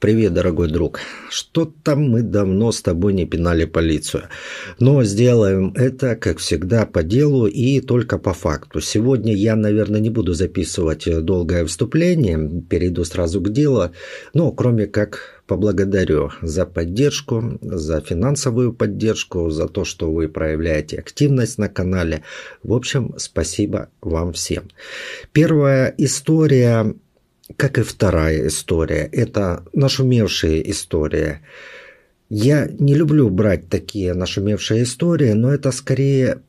«Привет, дорогой друг. Что-то мы давно с тобой не пинали полицию. Но сделаем это, как всегда, по делу и только по факту. Сегодня я, наверное, не буду записывать долгое вступление, перейду сразу к делу, но кроме как... поблагодарю за поддержку, за финансовую поддержку, за то, что вы проявляете активность на канале. В общем, спасибо вам всем. Первая история, как и вторая история, это нашумевшие истории. Я не люблю брать такие нашумевшие истории, но это скорее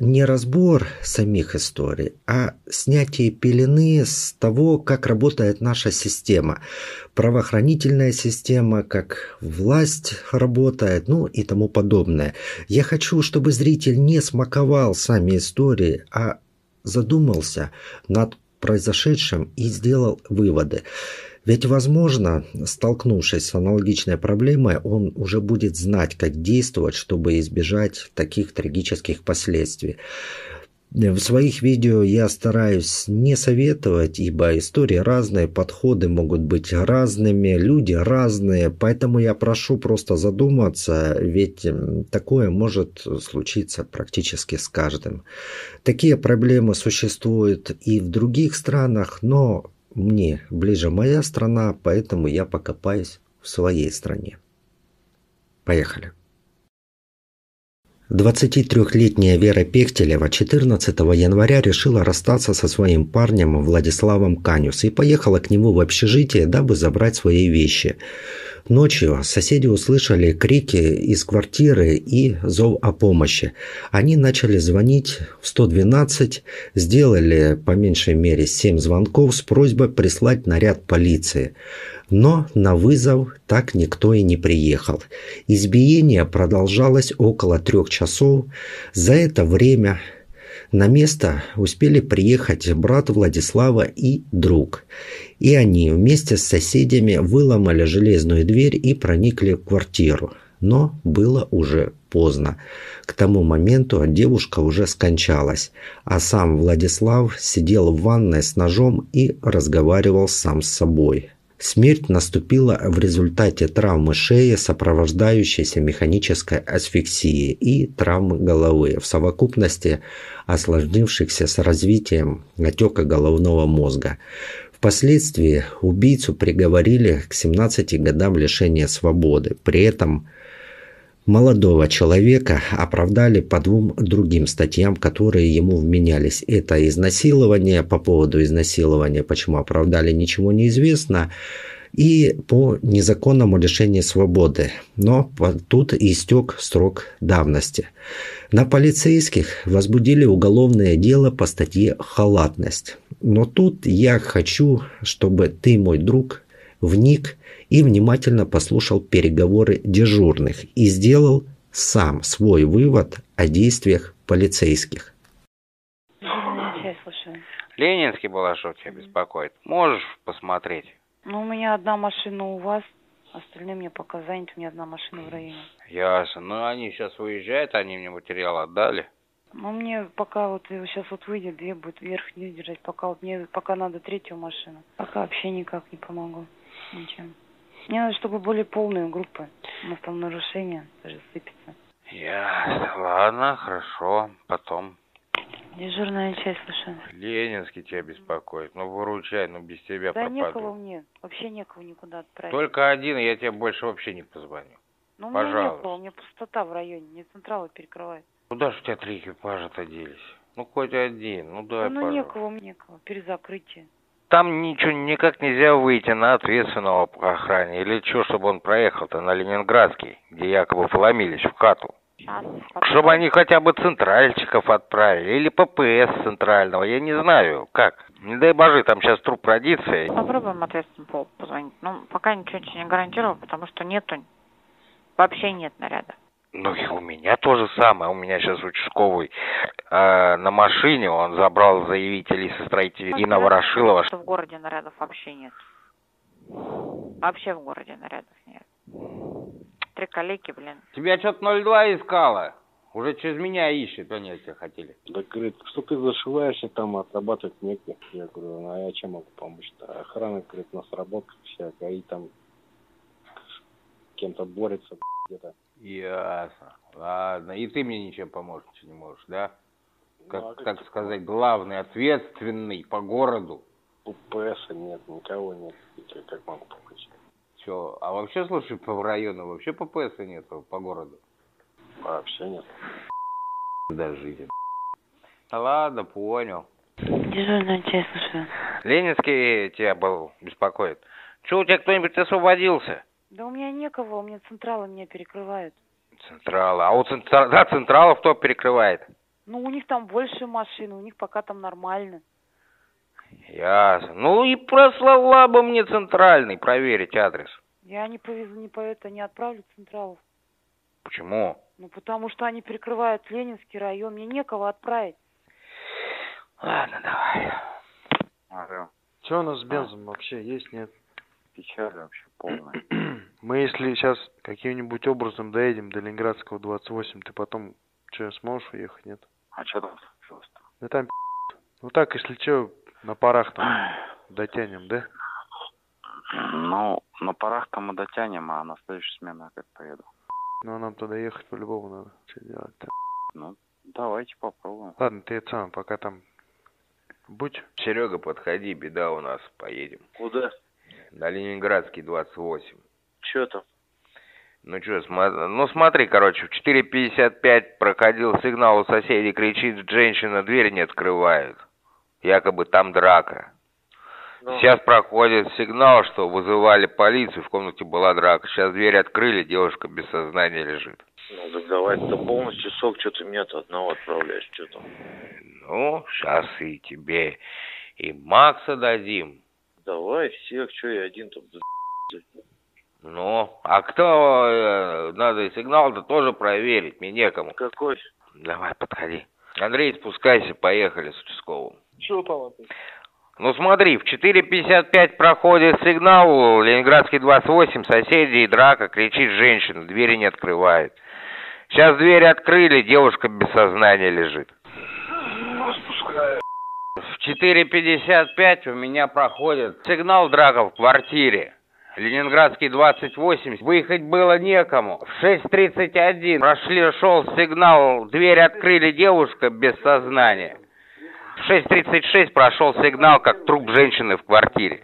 не разбор самих историй, а снятие пелены с того, как работает наша система, правоохранительная система, как власть работает, ну и тому подобное. Я хочу, чтобы зритель не смаковал сами истории, а задумался над произошедшим и сделал выводы. Ведь, возможно, столкнувшись с аналогичной проблемой, он уже будет знать, как действовать, чтобы избежать таких трагических последствий. В своих видео я стараюсь не советовать, ибо истории разные, подходы могут быть разными, люди разные, поэтому я прошу просто задуматься, ведь такое может случиться практически с каждым. Такие проблемы существуют и в других странах, но... мне ближе моя страна, поэтому я покопаюсь в своей стране. Поехали. 23-летняя Вера Пехтелева 14 января решила расстаться со своим парнем Владиславом Канюс и поехала к нему в общежитие, дабы забрать свои вещи. Ночью соседи услышали крики из квартиры и зов о помощи. Они начали звонить в 112, сделали по меньшей мере 7 звонков с просьбой прислать наряд полиции. Но на вызов так никто и не приехал. Избиение продолжалось около 3 часов. За это время на место успели приехать брат Владислава и друг. И они вместе с соседями выломали железную дверь и проникли в квартиру. Но было уже поздно. К тому моменту девушка уже скончалась, а сам Владислав сидел в ванной с ножом и разговаривал сам с собой. Смерть наступила в результате травмы шеи, сопровождающейся механической асфиксией, и травмы головы, в совокупности осложнившихся с развитием отека головного мозга. Впоследствии убийцу приговорили к 17 годам лишения свободы. При этом молодого человека оправдали по 2 другим статьям, которые ему вменялись. Это изнасилование, по поводу изнасилования, почему оправдали, ничего не известно, и по незаконному лишению свободы. Но тут истек срок давности. На полицейских возбудили уголовное дело по статье «Халатность». Но тут я хочу, чтобы ты, мой друг, вник и внимательно послушал переговоры дежурных и сделал сам свой вывод о действиях полицейских. Ленинский Балашов тебя беспокоит. Можешь посмотреть? Ну, у меня одна машина у вас, остальные мне пока заняты, у меня одна машина в районе. Ясно. Ну, они сейчас выезжают, они мне материал отдали. Ну, мне пока вот сейчас вот выйдет, 2 будет вверх-вниз держать, пока вот мне пока надо 3-ю машину. Пока вообще никак не помогу. Ничем. Мне надо, чтобы более полную группу. У нас там нарушение даже сыпется. Ясно. Ладно, хорошо. Потом. Дежурная часть, слушаю. Ленинский тебя беспокоит. Ну, выручай, ну, без тебя да пропаду. Да некого мне. Вообще некого никуда отправить. Только один, я тебе больше вообще не позвоню. Ну, пожалуйста. Мне некого, у меня пустота в районе. Мне централы перекрывают. Куда же у тебя 3 экипажа-то делись? Ну, хоть один, ну, дай, ну, некого, перезакрытие. Там ничего, никак нельзя выйти на ответственного по охране. Или что, чтобы он проехал-то на Ленинградский, где якобы вломились в хату. Чтобы они хотя бы центральщиков отправили, или ППС центрального, я не знаю, как. Не дай боже, там сейчас труп родится. Попробуем ответственному полу позвонить. Ну, пока ничего не гарантировал, потому что нету, вообще нет наряда. Ну и у меня то же самое. У меня сейчас участковый на машине, он забрал заявителей со строителей и на Ворошилова. В городе нарядов вообще нет. Вообще в городе нарядов нет. 3 коллеги, блин. Тебя что-то 02 искала. Уже через меня ищет, они тебя хотели. Да, говорит, что ты зашиваешься там, отрабатывать негде. Я говорю, ну а я чем могу помочь-то? Охрана, говорит, на сработках всякая, и там кем-то борется где-то. Ясно. Ладно. И ты мне ничем помочь не можешь, да? Как, ну, а так сказать, главный, ответственный по городу. УПСа нет, никого нет. Я как могу помочь? Все. А вообще, слушай, по району вообще ППСа нет по городу? Вообще нет. Дожили. Ладно, понял. Дежурная часть, слушаю. Ленинский тебя был беспокоит. Че, у тебя кто-нибудь освободился? Да у меня некого, у меня централы меня перекрывают. Централы? А у централов кто перекрывает? Ну, у них там больше машин, у них пока там нормально. Ясно. Ну и прослала бы мне центральный, проверить адрес. Я не повезу, не отправлю централов. Почему? Ну, потому что они перекрывают Ленинский район, мне некого отправить. Ладно, давай. Ага. Что у нас с бензом вообще, есть, нет? Печаль вообще полная. Мы если сейчас каким-нибудь образом доедем до Ленинградского 28, ты потом, что, сможешь уехать, нет? А что там случилось-то? Да там ну так, если что, на парах там дотянем, да? Ну, на парах там мы дотянем, а на следующую смену я как поеду. Ну, а нам туда ехать по-любому надо. Что делать-то? Ну, давайте попробуем. Ладно, ты это сам, пока там будь. Серега, подходи, беда у нас, поедем. Куда? На Ленинградский 28. Че там? Ну, че, смотри, короче, в 4:55 проходил сигнал у соседей, кричит женщина, дверь не открывает. Якобы там драка. Но... Сейчас проходит сигнал, что вызывали полицию, в комнате была драка. Сейчас дверь открыли, девушка без сознания лежит. Ну, так давай-то полностью сок, что ты меня-то одного отправляешь, что там? Ну, сейчас и тебе, и Макса дадим. Давай всех, что я один-то... Ну, а кто... Надо и сигнал-то тоже проверить, мне некому. Какой? Давай, подходи. Андрей, спускайся, поехали с участковым. Чего там? Ну смотри, в 4:55 проходит сигнал, Ленинградский 28, соседи и драка, кричит женщина, двери не открывает. Сейчас двери открыли, девушка без сознания лежит. В 4:55 у меня проходит сигнал, драка в квартире. Ленинградский 28, выехать было некому. В 6:31 шел сигнал, дверь открыли, девушка без сознания. В 6:36 прошел сигнал, как труп женщины в квартире.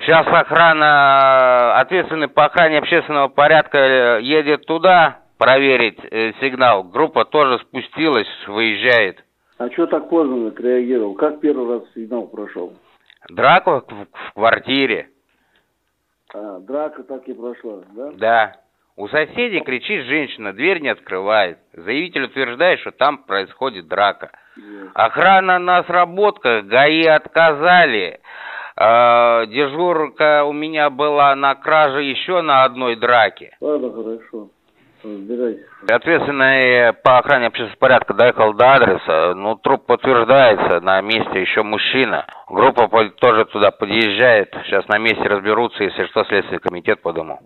Сейчас охрана, ответственный по охране общественного порядка едет туда проверить сигнал. Группа тоже спустилась, выезжает. А что так поздно реагировал? Как первый раз сигнал прошел? Драка в квартире. А, драка так и прошла, да? Да. У соседей кричит женщина, дверь не открывает. Заявитель утверждает, что там происходит драка. Охрана на сработках, ГАИ отказали. Дежурка у меня была на краже еще на одной драке. Ладно, хорошо. Разбирайся. Ответственный по охране общественного порядка доехал до адреса. Ну, труп подтверждается, на месте еще мужчина. Группа тоже туда подъезжает. Сейчас на месте разберутся, если что, следственный комитет подумал.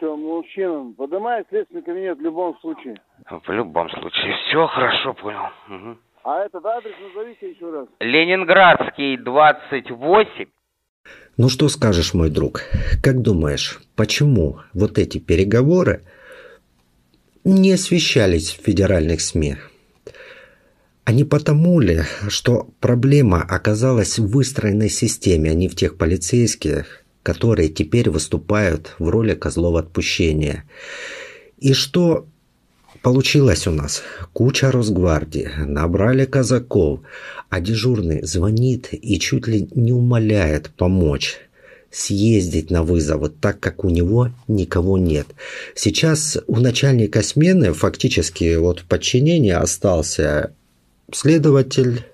Мужчина поднимает следственный кабинет в любом случае. В любом случае. Все хорошо, понял. Угу. А этот адрес назовите еще раз. Ленинградский 28. Ну что скажешь, мой друг? Как думаешь, почему вот эти переговоры не освещались в федеральных СМИ? А не потому ли, что проблема оказалась в выстроенной системе, а не в тех полицейских, которые теперь выступают в роли козлов отпущения. И что получилось у нас? Куча Росгвардии, набрали казаков, а дежурный звонит и чуть ли не умоляет помочь съездить на вызовы, так как у него никого нет. Сейчас у начальника смены фактически вот в подчинении остался следователь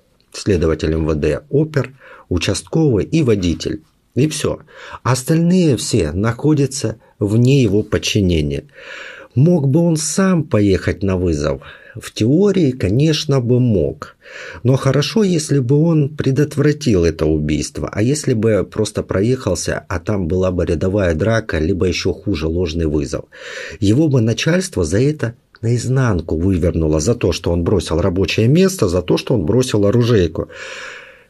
МВД, опер, участковый и водитель. И все. Остальные все находятся вне его подчинения. Мог бы он сам поехать на вызов? В теории, конечно, бы мог. Но хорошо, если бы он предотвратил это убийство. А если бы просто проехался, а там была бы рядовая драка, либо еще хуже ложный вызов. Его бы начальство за это наизнанку вывернуло. За то, что он бросил рабочее место, за то, что он бросил оружейку.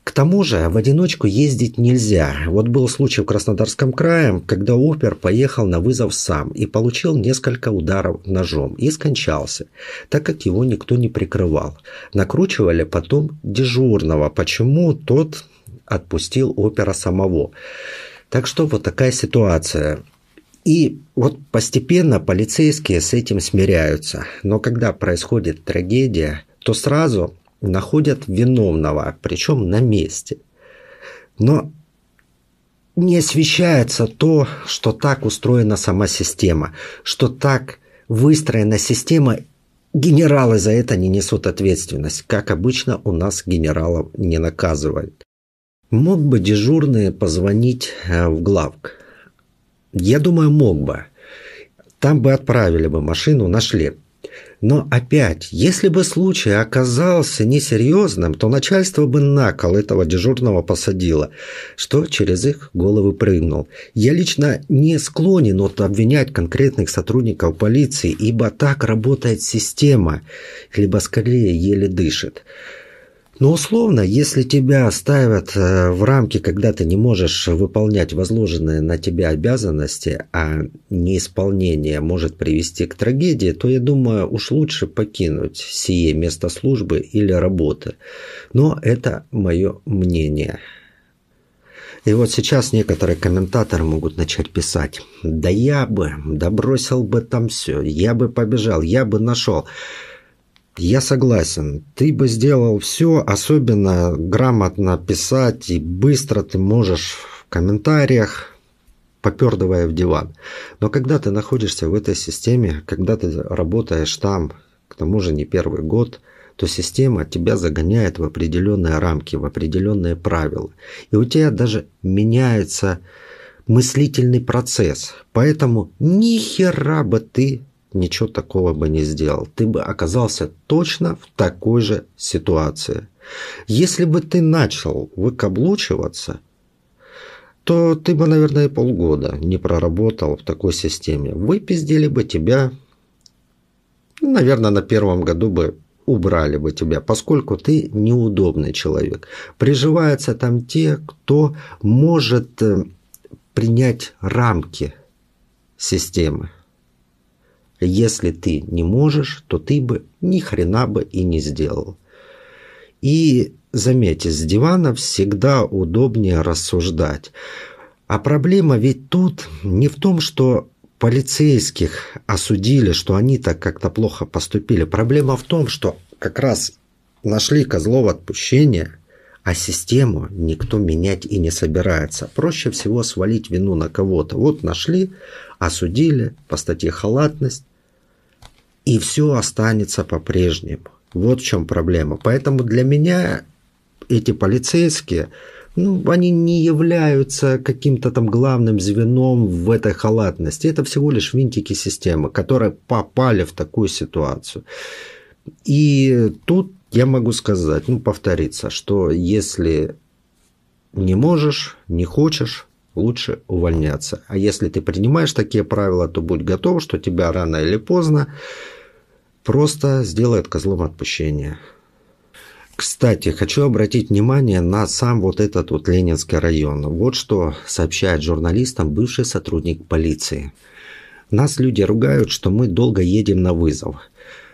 К тому же в одиночку ездить нельзя. Вот был случай в Краснодарском крае, когда опер поехал на вызов сам и получил несколько ударов ножом и скончался, так как его никто не прикрывал. Накручивали потом дежурного, почему тот отпустил опера самого. Так что вот такая ситуация. И вот постепенно полицейские с этим смиряются. Но когда происходит трагедия, то сразу находят виновного, причем на месте. Но не освещается то, что так устроена сама система, что так выстроена система, генералы за это не несут ответственность, как обычно у нас генералов не наказывают. Мог бы дежурный позвонить в главк? Я думаю, мог бы. Там бы отправили бы машину, нашли. Но опять, если бы случай оказался несерьезным, то начальство бы на кол этого дежурного посадило, что через их головы прыгнул. Я лично не склонен обвинять конкретных сотрудников полиции, ибо так работает система, либо скорее еле дышит. Но условно, если тебя ставят в рамки, когда ты не можешь выполнять возложенные на тебя обязанности, а неисполнение может привести к трагедии, то я думаю, уж лучше покинуть сие место службы или работы. Но это мое мнение. И вот сейчас некоторые комментаторы могут начать писать: «Да я бы, да бросил бы там все, я бы побежал, я бы нашел». Я согласен, ты бы сделал все, особенно грамотно писать и быстро ты можешь в комментариях, попердывая в диван. Но когда ты находишься в этой системе, когда ты работаешь там, к тому же не первый год, то система тебя загоняет в определенные рамки, в определенные правила. И у тебя даже меняется мыслительный процесс. Поэтому ни хера бы ты ничего такого бы не сделал. Ты бы оказался точно в такой же ситуации. Если бы ты начал выкаблучиваться, то ты бы, наверное, полгода не проработал в такой системе. Выпиздили бы тебя, наверное, на первом году бы убрали бы тебя, поскольку ты неудобный человек. Приживаются там те, кто может принять рамки системы. Если ты не можешь, то ты бы ни хрена бы и не сделал. И заметьте, с дивана всегда удобнее рассуждать. А проблема ведь тут не в том, что полицейских осудили, что они так как-то плохо поступили. Проблема в том, что как раз нашли козлов отпущения, а систему никто менять и не собирается. Проще всего свалить вину на кого-то. Вот нашли, осудили по статье халатность. И все останется по-прежнему. Вот в чем проблема. Поэтому для меня эти полицейские, они не являются каким-то там главным звеном в этой халатности. Это всего лишь винтики системы, которые попали в такую ситуацию. И тут я могу сказать, повториться, что если не можешь, не хочешь, лучше увольняться. А если ты принимаешь такие правила, то будь готов, что тебя рано или поздно просто сделают козлом отпущения. Кстати, хочу обратить внимание на сам этот Ленинский район. Вот что сообщает журналистам бывший сотрудник полиции. Нас люди ругают, что мы долго едем на вызов.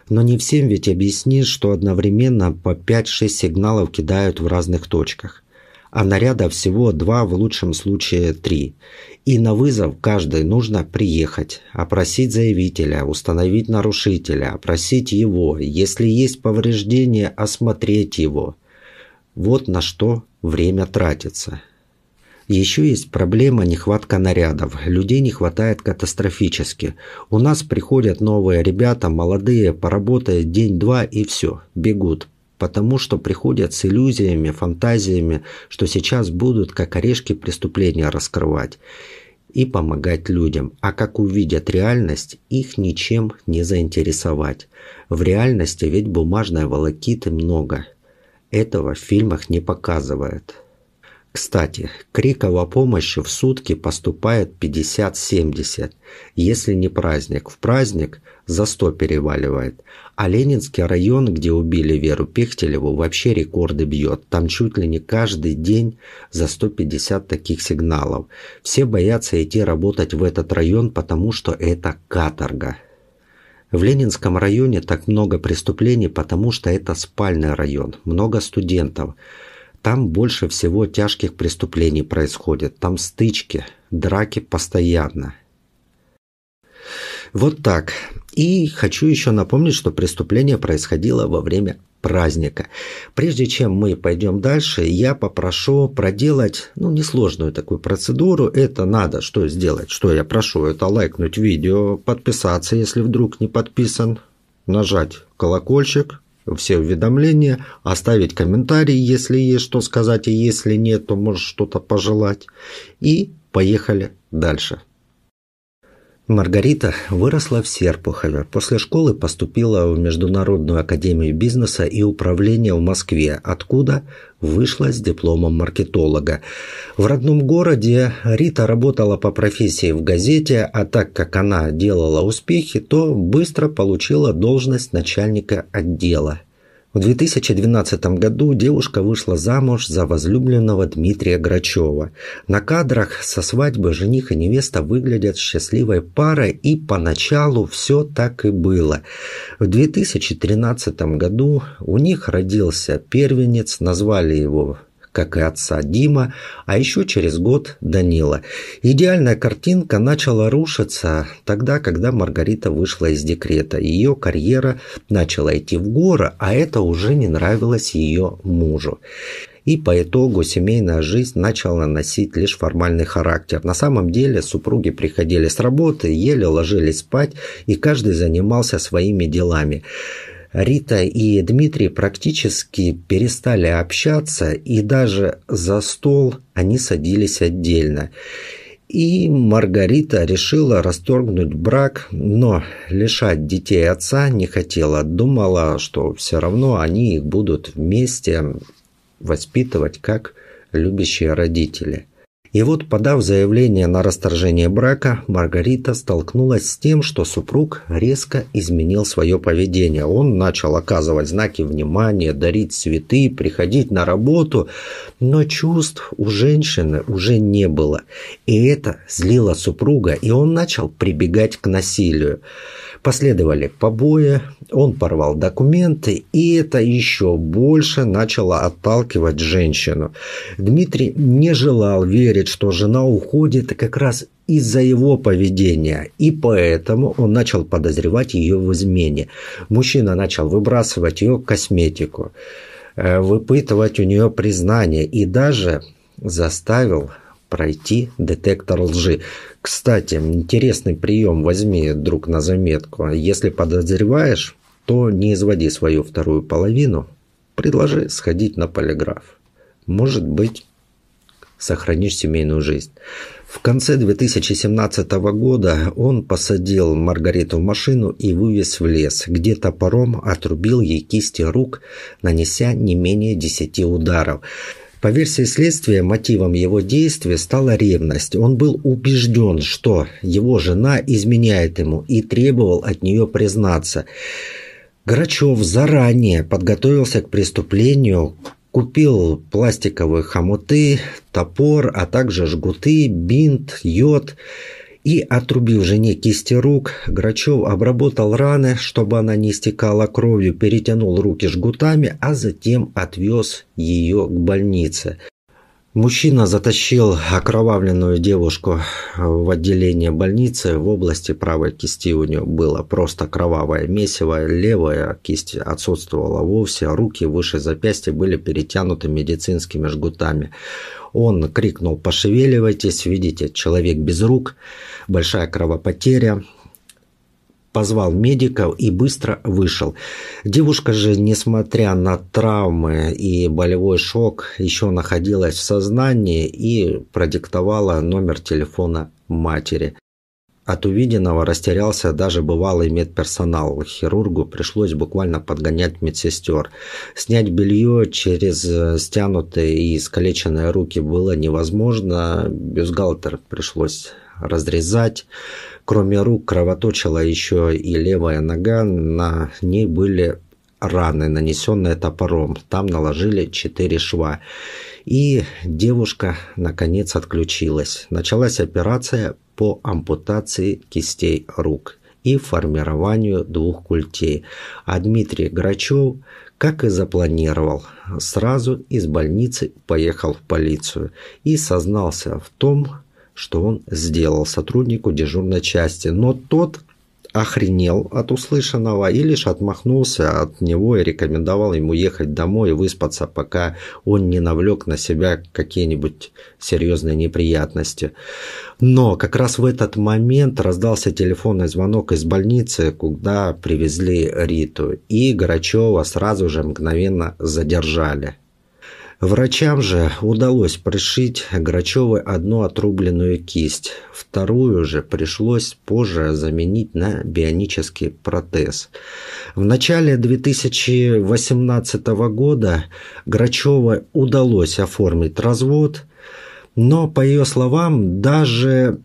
Но не всем ведь объяснишь, что одновременно по 5-6 сигналов кидают в разных точках. А наряда всего 2, в лучшем случае 3. И на вызов каждый нужно приехать, опросить заявителя, установить нарушителя, опросить его, если есть повреждения, осмотреть его. Вот на что время тратится. Еще есть проблема нехватка нарядов. Людей не хватает катастрофически. У нас приходят новые ребята, молодые, поработают день-два и все, бегут. Потому что приходят с иллюзиями, фантазиями, что сейчас будут как орешки преступления раскрывать и помогать людям. А как увидят реальность, их ничем не заинтересовать. В реальности ведь бумажной волокиты много. Этого в фильмах не показывают. Кстати, криков о помощи в сутки поступает 50-70. Если не праздник, в праздник за 100 переваливает. А Ленинский район, где убили Веру Пехтелеву, вообще рекорды бьет. Там чуть ли не каждый день за 150 таких сигналов. Все боятся идти работать в этот район, потому что это каторга. В Ленинском районе так много преступлений, потому что это спальный район, много студентов. Там больше всего тяжких преступлений происходит. Там стычки, драки постоянно. Вот так. И хочу еще напомнить, что преступление происходило во время праздника. Прежде чем мы пойдем дальше, я попрошу проделать несложную такую процедуру. Это надо что сделать? Что я прошу? Это лайкнуть видео, подписаться, если вдруг не подписан, нажать колокольчик, все уведомления, оставить комментарий, если есть что сказать, и если нет, то можешь что-то пожелать. И поехали дальше. Маргарита выросла в Серпухове. После школы поступила в Международную академию бизнеса и управления в Москве, откуда вышла с дипломом маркетолога. В родном городе Рита работала по профессии в газете, а так как она делала успехи, то быстро получила должность начальника отдела. В 2012 году девушка вышла замуж за возлюбленного Дмитрия Грачева. На кадрах со свадьбы жених и невеста выглядят счастливой парой, и поначалу все так и было. В 2013 году у них родился первенец, назвали его, как и отца, Дима, а еще через год Данила. Идеальная картинка начала рушиться тогда, когда Маргарита вышла из декрета. Ее карьера начала идти в гору, а это уже не нравилось ее мужу. И по итогу семейная жизнь начала носить лишь формальный характер. На самом деле супруги приходили с работы, еле ложились спать, и каждый занимался своими делами. Рита и Дмитрий практически перестали общаться, и даже за стол они садились отдельно. И Маргарита решила расторгнуть брак, но лишать детей отца не хотела. Думала, что все равно они их будут вместе воспитывать как любящие родители. И вот, подав заявление на расторжение брака, Маргарита столкнулась с тем, что супруг резко изменил свое поведение. Он начал оказывать знаки внимания, дарить цветы, приходить на работу, но чувств у женщины уже не было. И это злило супруга, и он начал прибегать к насилию. Последовали побои, он порвал документы, и это еще больше начало отталкивать женщину. Дмитрий не желал верить, что жена уходит как раз из-за его поведения, и поэтому он начал подозревать ее в измене. Мужчина начал выбрасывать ее косметику, выпытывать у нее признание и даже заставил пройти детектор лжи. Кстати, интересный прием, возьми, друг, на заметку. Если подозреваешь, то не изводи свою вторую половину, предложи сходить на полиграф. Может быть, сохранишь семейную жизнь. В конце 2017 года он посадил Маргариту в машину и вывез в лес, где топором отрубил ей кисти рук, нанеся не менее 10 ударов. По версии следствия, мотивом его действий стала ревность. Он был убежден, что его жена изменяет ему, и требовал от нее признаться. Грачев заранее подготовился к преступлению, купил пластиковые хомуты, топор, а также жгуты, бинт, йод. И, отрубив жене кисти рук, Грачев обработал раны, чтобы она не истекала кровью, перетянул руки жгутами, а затем отвез ее к больнице. Мужчина затащил окровавленную девушку в отделение больницы. В области правой кисти у нее было просто кровавое месиво, левая кисть отсутствовала вовсе, руки выше запястья были перетянуты медицинскими жгутами. Он крикнул: «Пошевеливайтесь, видите, человек без рук, большая кровопотеря». Позвал медиков и быстро вышел. Девушка же, несмотря на травмы и болевой шок, еще находилась в сознании и продиктовала номер телефона матери. От увиденного растерялся даже бывалый медперсонал. Хирургу пришлось буквально подгонять медсестер. Снять белье через стянутые и искалеченные руки было невозможно. Бюстгальтер пришлось разрезать. Кроме рук кровоточила еще и левая нога. На ней были раны, нанесенные топором. Там наложили 4 шва. И девушка, наконец, отключилась. Началась операция по ампутации кистей рук и формированию 2 культей. А Дмитрий Грачев, как и запланировал, сразу из больницы поехал в полицию и сознался в том, что он сделал сотруднику дежурной части. Но тот охренел от услышанного и лишь отмахнулся от него и рекомендовал ему ехать домой и выспаться, пока он не навлек на себя какие-нибудь серьезные неприятности. Но как раз в этот момент раздался телефонный звонок из больницы, куда привезли Риту, и Грачева сразу же мгновенно задержали. Врачам же удалось пришить Грачевой одну отрубленную кисть, вторую же пришлось позже заменить на бионический протез. В начале 2018 года Грачевой удалось оформить развод, но, по ее словам, даже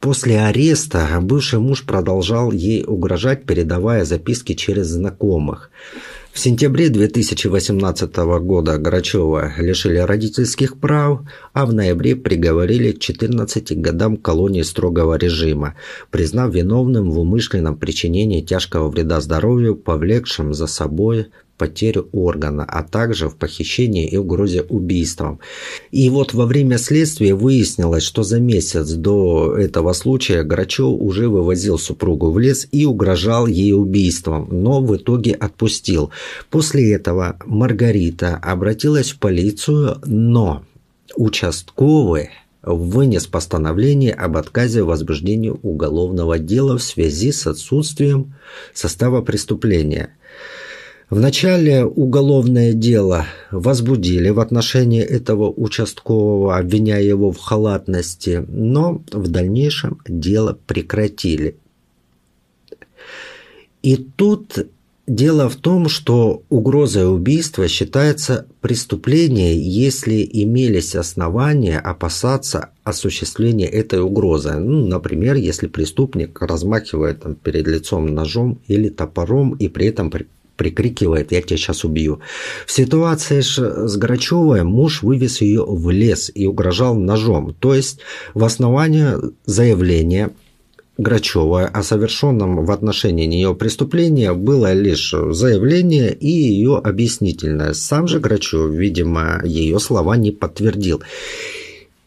после ареста бывший муж продолжал ей угрожать, передавая записки через знакомых. В сентябре 2018 года Грачева лишили родительских прав, а в ноябре приговорили к 14 годам колонии строгого режима, признав виновным в умышленном причинении тяжкого вреда здоровью, повлекшем за собой потерю органа, а также в похищении и угрозе убийством. И вот во время следствия выяснилось, что за месяц до этого случая Грачев уже вывозил супругу в лес и угрожал ей убийством, но в итоге отпустил. После этого Маргарита обратилась в полицию, но участковый вынес постановление об отказе в возбуждении уголовного дела в связи с отсутствием состава преступления. Вначале уголовное дело возбудили в отношении этого участкового, обвиняя его в халатности, но в дальнейшем дело прекратили. И тут дело в том, что угрозой убийства считается преступление, если имелись основания опасаться осуществления этой угрозы. Ну, например, если преступник размахивает перед лицом ножом или топором и при этом прикрикивает: «Я тебя сейчас убью». В ситуации с Грачевой муж вывез ее в лес и угрожал ножом. То есть в основании заявления Грачевой о совершенном в отношении нее преступлении было лишь заявление и ее объяснительное. Сам же Грачев, видимо, ее слова не подтвердил.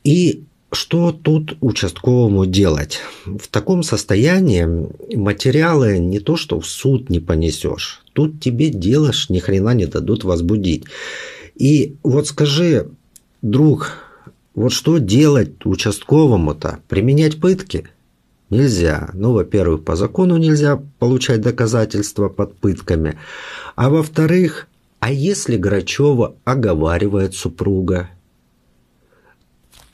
И что тут участковому делать? В таком состоянии материалы не то что в суд не понесешь. Тут тебе дело ни хрена не дадут возбудить. И вот скажи, друг, вот что делать участковому-то? Применять пытки? Нельзя. Ну, во-первых, по закону нельзя получать доказательства под пытками. А во-вторых, а если Грачева оговаривает супруга?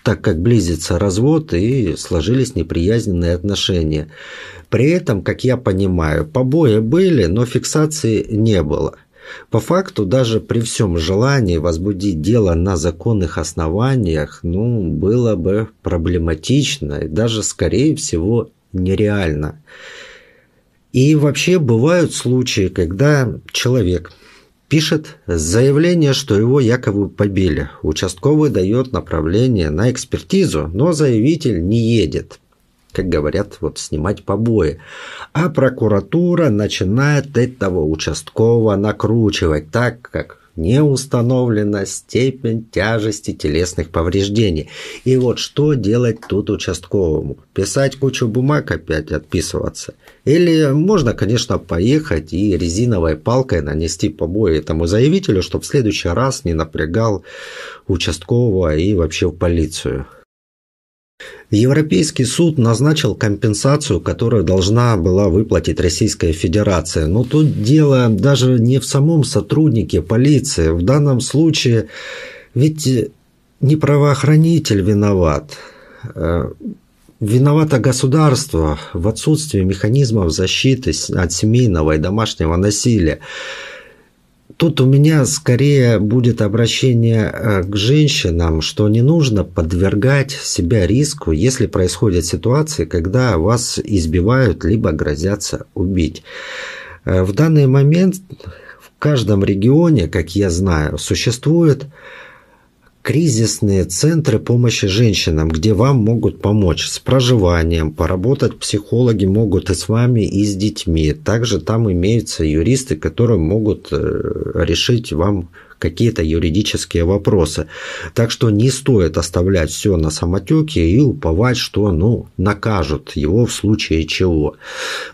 Так как близится развод и сложились неприязненные отношения. При этом, как я понимаю, побои были, но фиксации не было. По факту, даже при всем желании возбудить дело на законных основаниях, было бы проблематично и даже, скорее всего, нереально. И вообще бывают случаи, когда человек пишет заявление, что его якобы побили. Участковый дает направление на экспертизу, но заявитель не едет, как говорят, снимать побои. А прокуратура начинает этого участкового накручивать, так как не установлена степень тяжести телесных повреждений. И вот что делать тут участковому? Писать кучу бумаг, опять отписываться? Или можно, конечно, поехать и резиновой палкой нанести побои этому заявителю, чтобы в следующий раз не напрягал участкового и вообще в полицию. Европейский суд назначил компенсацию, которую должна была выплатить Российская Федерация. Но тут дело даже не в самом сотруднике полиции. В данном случае ведь не правоохранитель виноват. Виновато государство в отсутствии механизмов защиты от семейного и домашнего насилия. Тут у меня скорее будет обращение к женщинам, что не нужно подвергать себя риску, если происходят ситуации, когда вас избивают, либо грозятся убить. В данный момент в каждом регионе, как я знаю, существует кризисные центры помощи женщинам, где вам могут помочь с проживанием, поработать психологи могут и с вами, и с детьми. Также там имеются юристы, которые могут решить вам какие-то юридические вопросы. Так что не стоит оставлять все на самотеке и уповать, что накажут его в случае чего.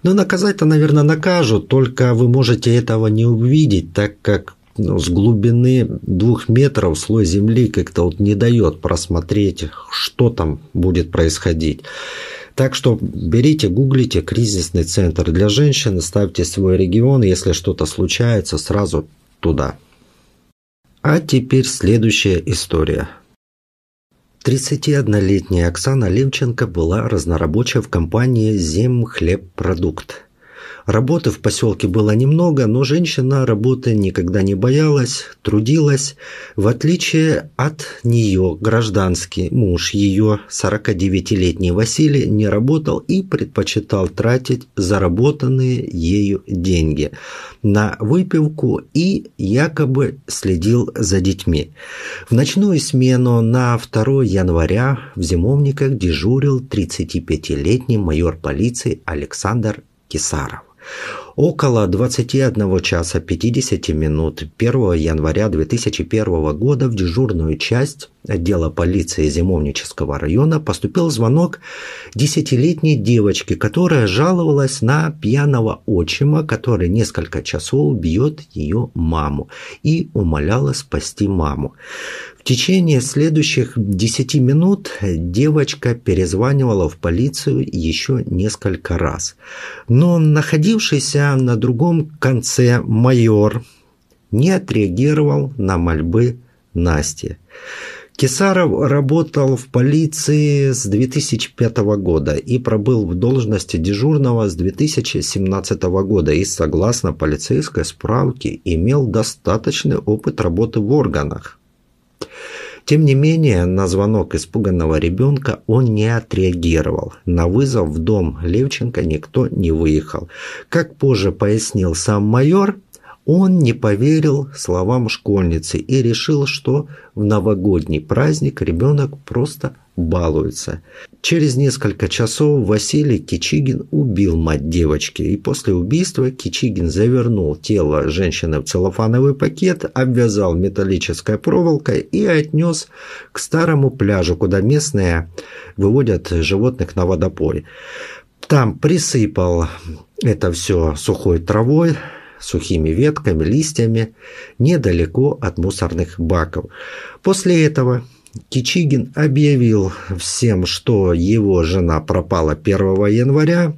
Но наказать-то, наверное, накажут, только вы можете этого не увидеть, так как с глубины 2 метров слой земли как-то не дает просмотреть, что там будет происходить. Так что берите, гуглите кризисный центр для женщин, ставьте свой регион, если что-то случается, сразу туда. А теперь следующая история. 31-летняя Оксана Левченко была разнорабочая в компании «Земхлебпродукт». Работы в поселке было немного, но женщина работы никогда не боялась, трудилась. В отличие от нее, гражданский муж ее, 49-летний Василий, не работал и предпочитал тратить заработанные ею деньги на выпивку и якобы следил за детьми. В ночную смену на 2 января в Зимовниках дежурил 35-летний майор полиции Александр Кисаров. Около 21 часа 50 минут 1 января 2001 года в дежурную часть отдела полиции Зимовнического района поступил звонок 10-летней девочки, которая жаловалась на пьяного отчима, который несколько часов бьет ее маму, и умоляла спасти маму. В течение следующих 10 минут девочка перезванивала в полицию еще несколько раз. Но находившийся на другом конце майор не отреагировал на мольбы Насти. Кисаров работал в полиции с 2005 года и пробыл в должности дежурного с 2017 года и, согласно полицейской справке, имел достаточный опыт работы в органах. Тем не менее, на звонок испуганного ребенка он не отреагировал. На вызов в дом Левченко никто не выехал. Как позже пояснил сам майор, он не поверил словам школьницы и решил, что в новогодний праздник ребенок просто балуется. Через несколько часов Василий Кичигин убил мать девочки, и после убийства Кичигин завернул тело женщины в целлофановый пакет, обвязал металлической проволокой и отнес к старому пляжу, куда местные выводят животных на водопой. Там присыпал это все сухой травой, сухими ветками, листьями, недалеко от мусорных баков. После этого Кичигин объявил всем, что его жена пропала 1 января.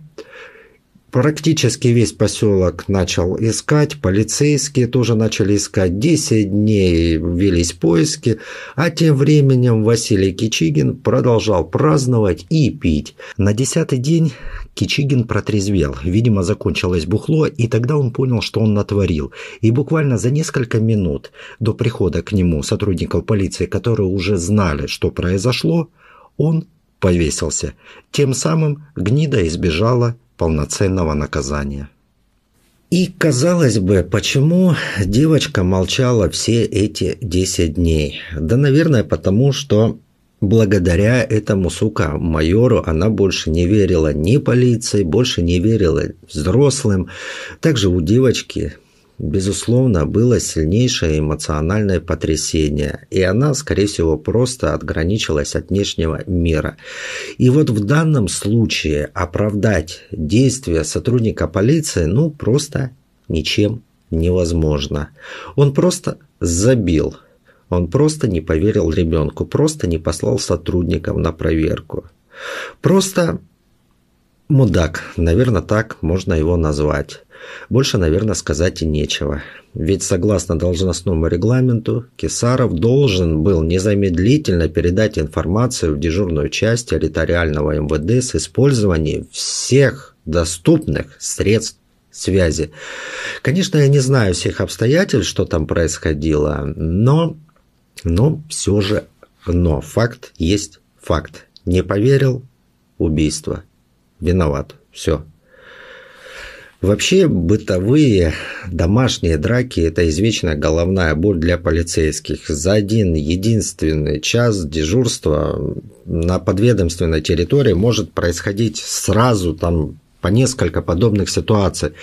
Практически весь поселок начал искать, полицейские тоже начали искать. 10 дней велись поиски, а тем временем Василий Кичигин продолжал праздновать и пить. На 10-й день Кичигин протрезвел, видимо, закончилось бухло, и тогда он понял, что он натворил. И буквально за несколько минут до прихода к нему сотрудников полиции, которые уже знали, что произошло, он повесился. Тем самым гнида избежала полноценного наказания. И, казалось бы, почему девочка молчала все эти 10 дней? Да, наверное, потому что благодаря этому, майору, она больше не верила ни полиции, больше не верила взрослым. Также у девочки, безусловно, было сильнейшее эмоциональное потрясение, и она, скорее всего, просто отграничилась от внешнего мира. И вот в данном случае оправдать действия сотрудника полиции, просто ничем невозможно. Он просто забил, он просто не поверил ребенку, просто не послал сотрудников на проверку, просто Мудак, наверное, так можно его назвать. Больше, наверное, сказать и нечего. Ведь согласно должностному регламенту, Кесаров должен был незамедлительно передать информацию в дежурную часть территориального МВД с использованием всех доступных средств связи. Конечно, я не знаю всех обстоятельств, что там происходило, но факт есть факт. Не поверил — убийство. Виноват. Все. Вообще, бытовые домашние драки – это извечная головная боль для полицейских. За один единственный час дежурства на подведомственной территории может происходить сразу там по несколько подобных ситуаций.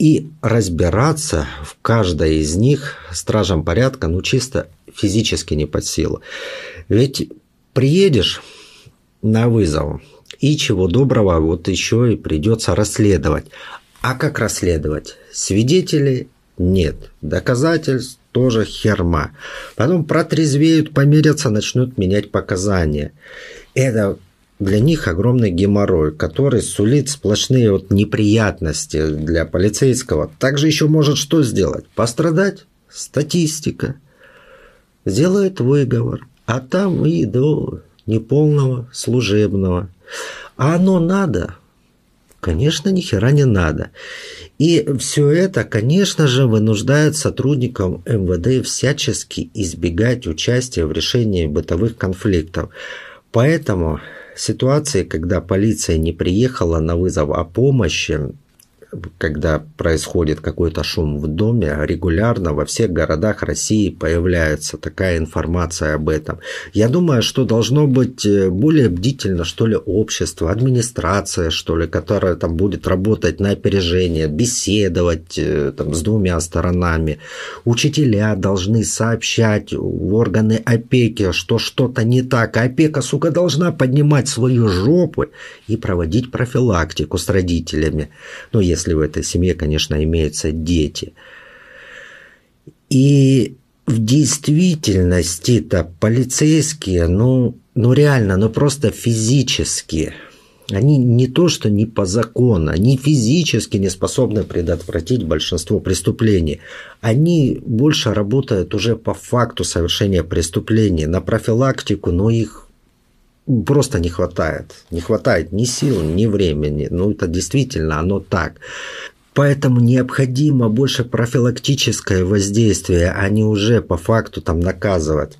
И разбираться в каждой из них стражам порядка чисто физически не под силу. Ведь приедешь на вызов, и чего доброго, еще и придется расследовать. А как расследовать? Свидетелей нет. Доказательств тоже херма. Потом протрезвеют, помирятся, начнут менять показания. Это для них огромный геморрой, который сулит сплошные неприятности для полицейского. Также еще может что сделать? Пострадать? Статистика. Сделает выговор. А там и до неполного служебного. А оно надо? Конечно, ни хера не надо. И все это, конечно же, вынуждает сотрудников МВД всячески избегать участия в решении бытовых конфликтов. Поэтому ситуации, когда полиция не приехала на вызов о помощи, когда происходит какой-то шум в доме, регулярно во всех городах России появляется такая информация об этом. Я думаю, что должно быть более бдительно, что ли, общество, администрация, что ли, которая там будет работать на опережение, беседовать там с двумя сторонами. Учителя должны сообщать в органы опеки, что что-то не так. А опека, сука, должна поднимать свою жопу и проводить профилактику с родителями. Ну, если в этой семье, конечно, имеются дети. И в действительности-то полицейские, реально, просто физически. Они не то что не по закону, они физически не способны предотвратить большинство преступлений. Они больше работают уже по факту совершения преступлений, на профилактику, но их просто не хватает. Не хватает ни сил, ни времени. Это действительно оно так. Поэтому необходимо больше профилактическое воздействие, а не уже по факту наказывать.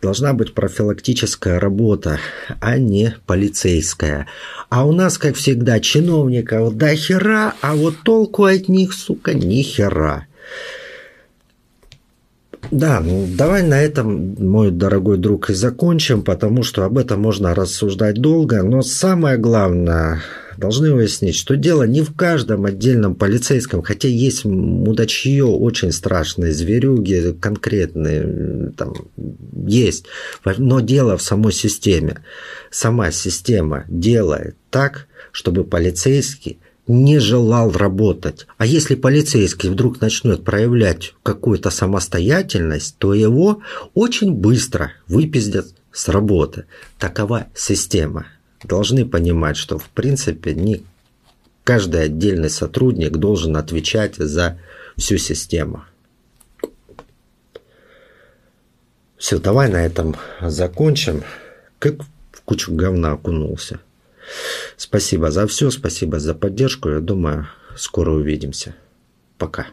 Должна быть профилактическая работа, а не полицейская. А у нас, как всегда, чиновников до хера, а толку от них, сука, ни хера. Да, давай на этом, мой дорогой друг, и закончим, потому что об этом можно рассуждать долго. Но самое главное, должны выяснить, что дело не в каждом отдельном полицейском, хотя есть мудачье, очень страшные зверюги конкретные, есть. Но дело в самой системе. Сама система делает так, чтобы полицейский не желал работать. А если полицейский вдруг начнет проявлять какую-то самостоятельность, то его очень быстро выпиздят с работы. Такова система. Должны понимать, что в принципе не каждый отдельный сотрудник должен отвечать за всю систему. Все, давай на этом закончим. Как в кучу говна окунулся. Спасибо за все, спасибо за поддержку. Я думаю, скоро увидимся. Пока.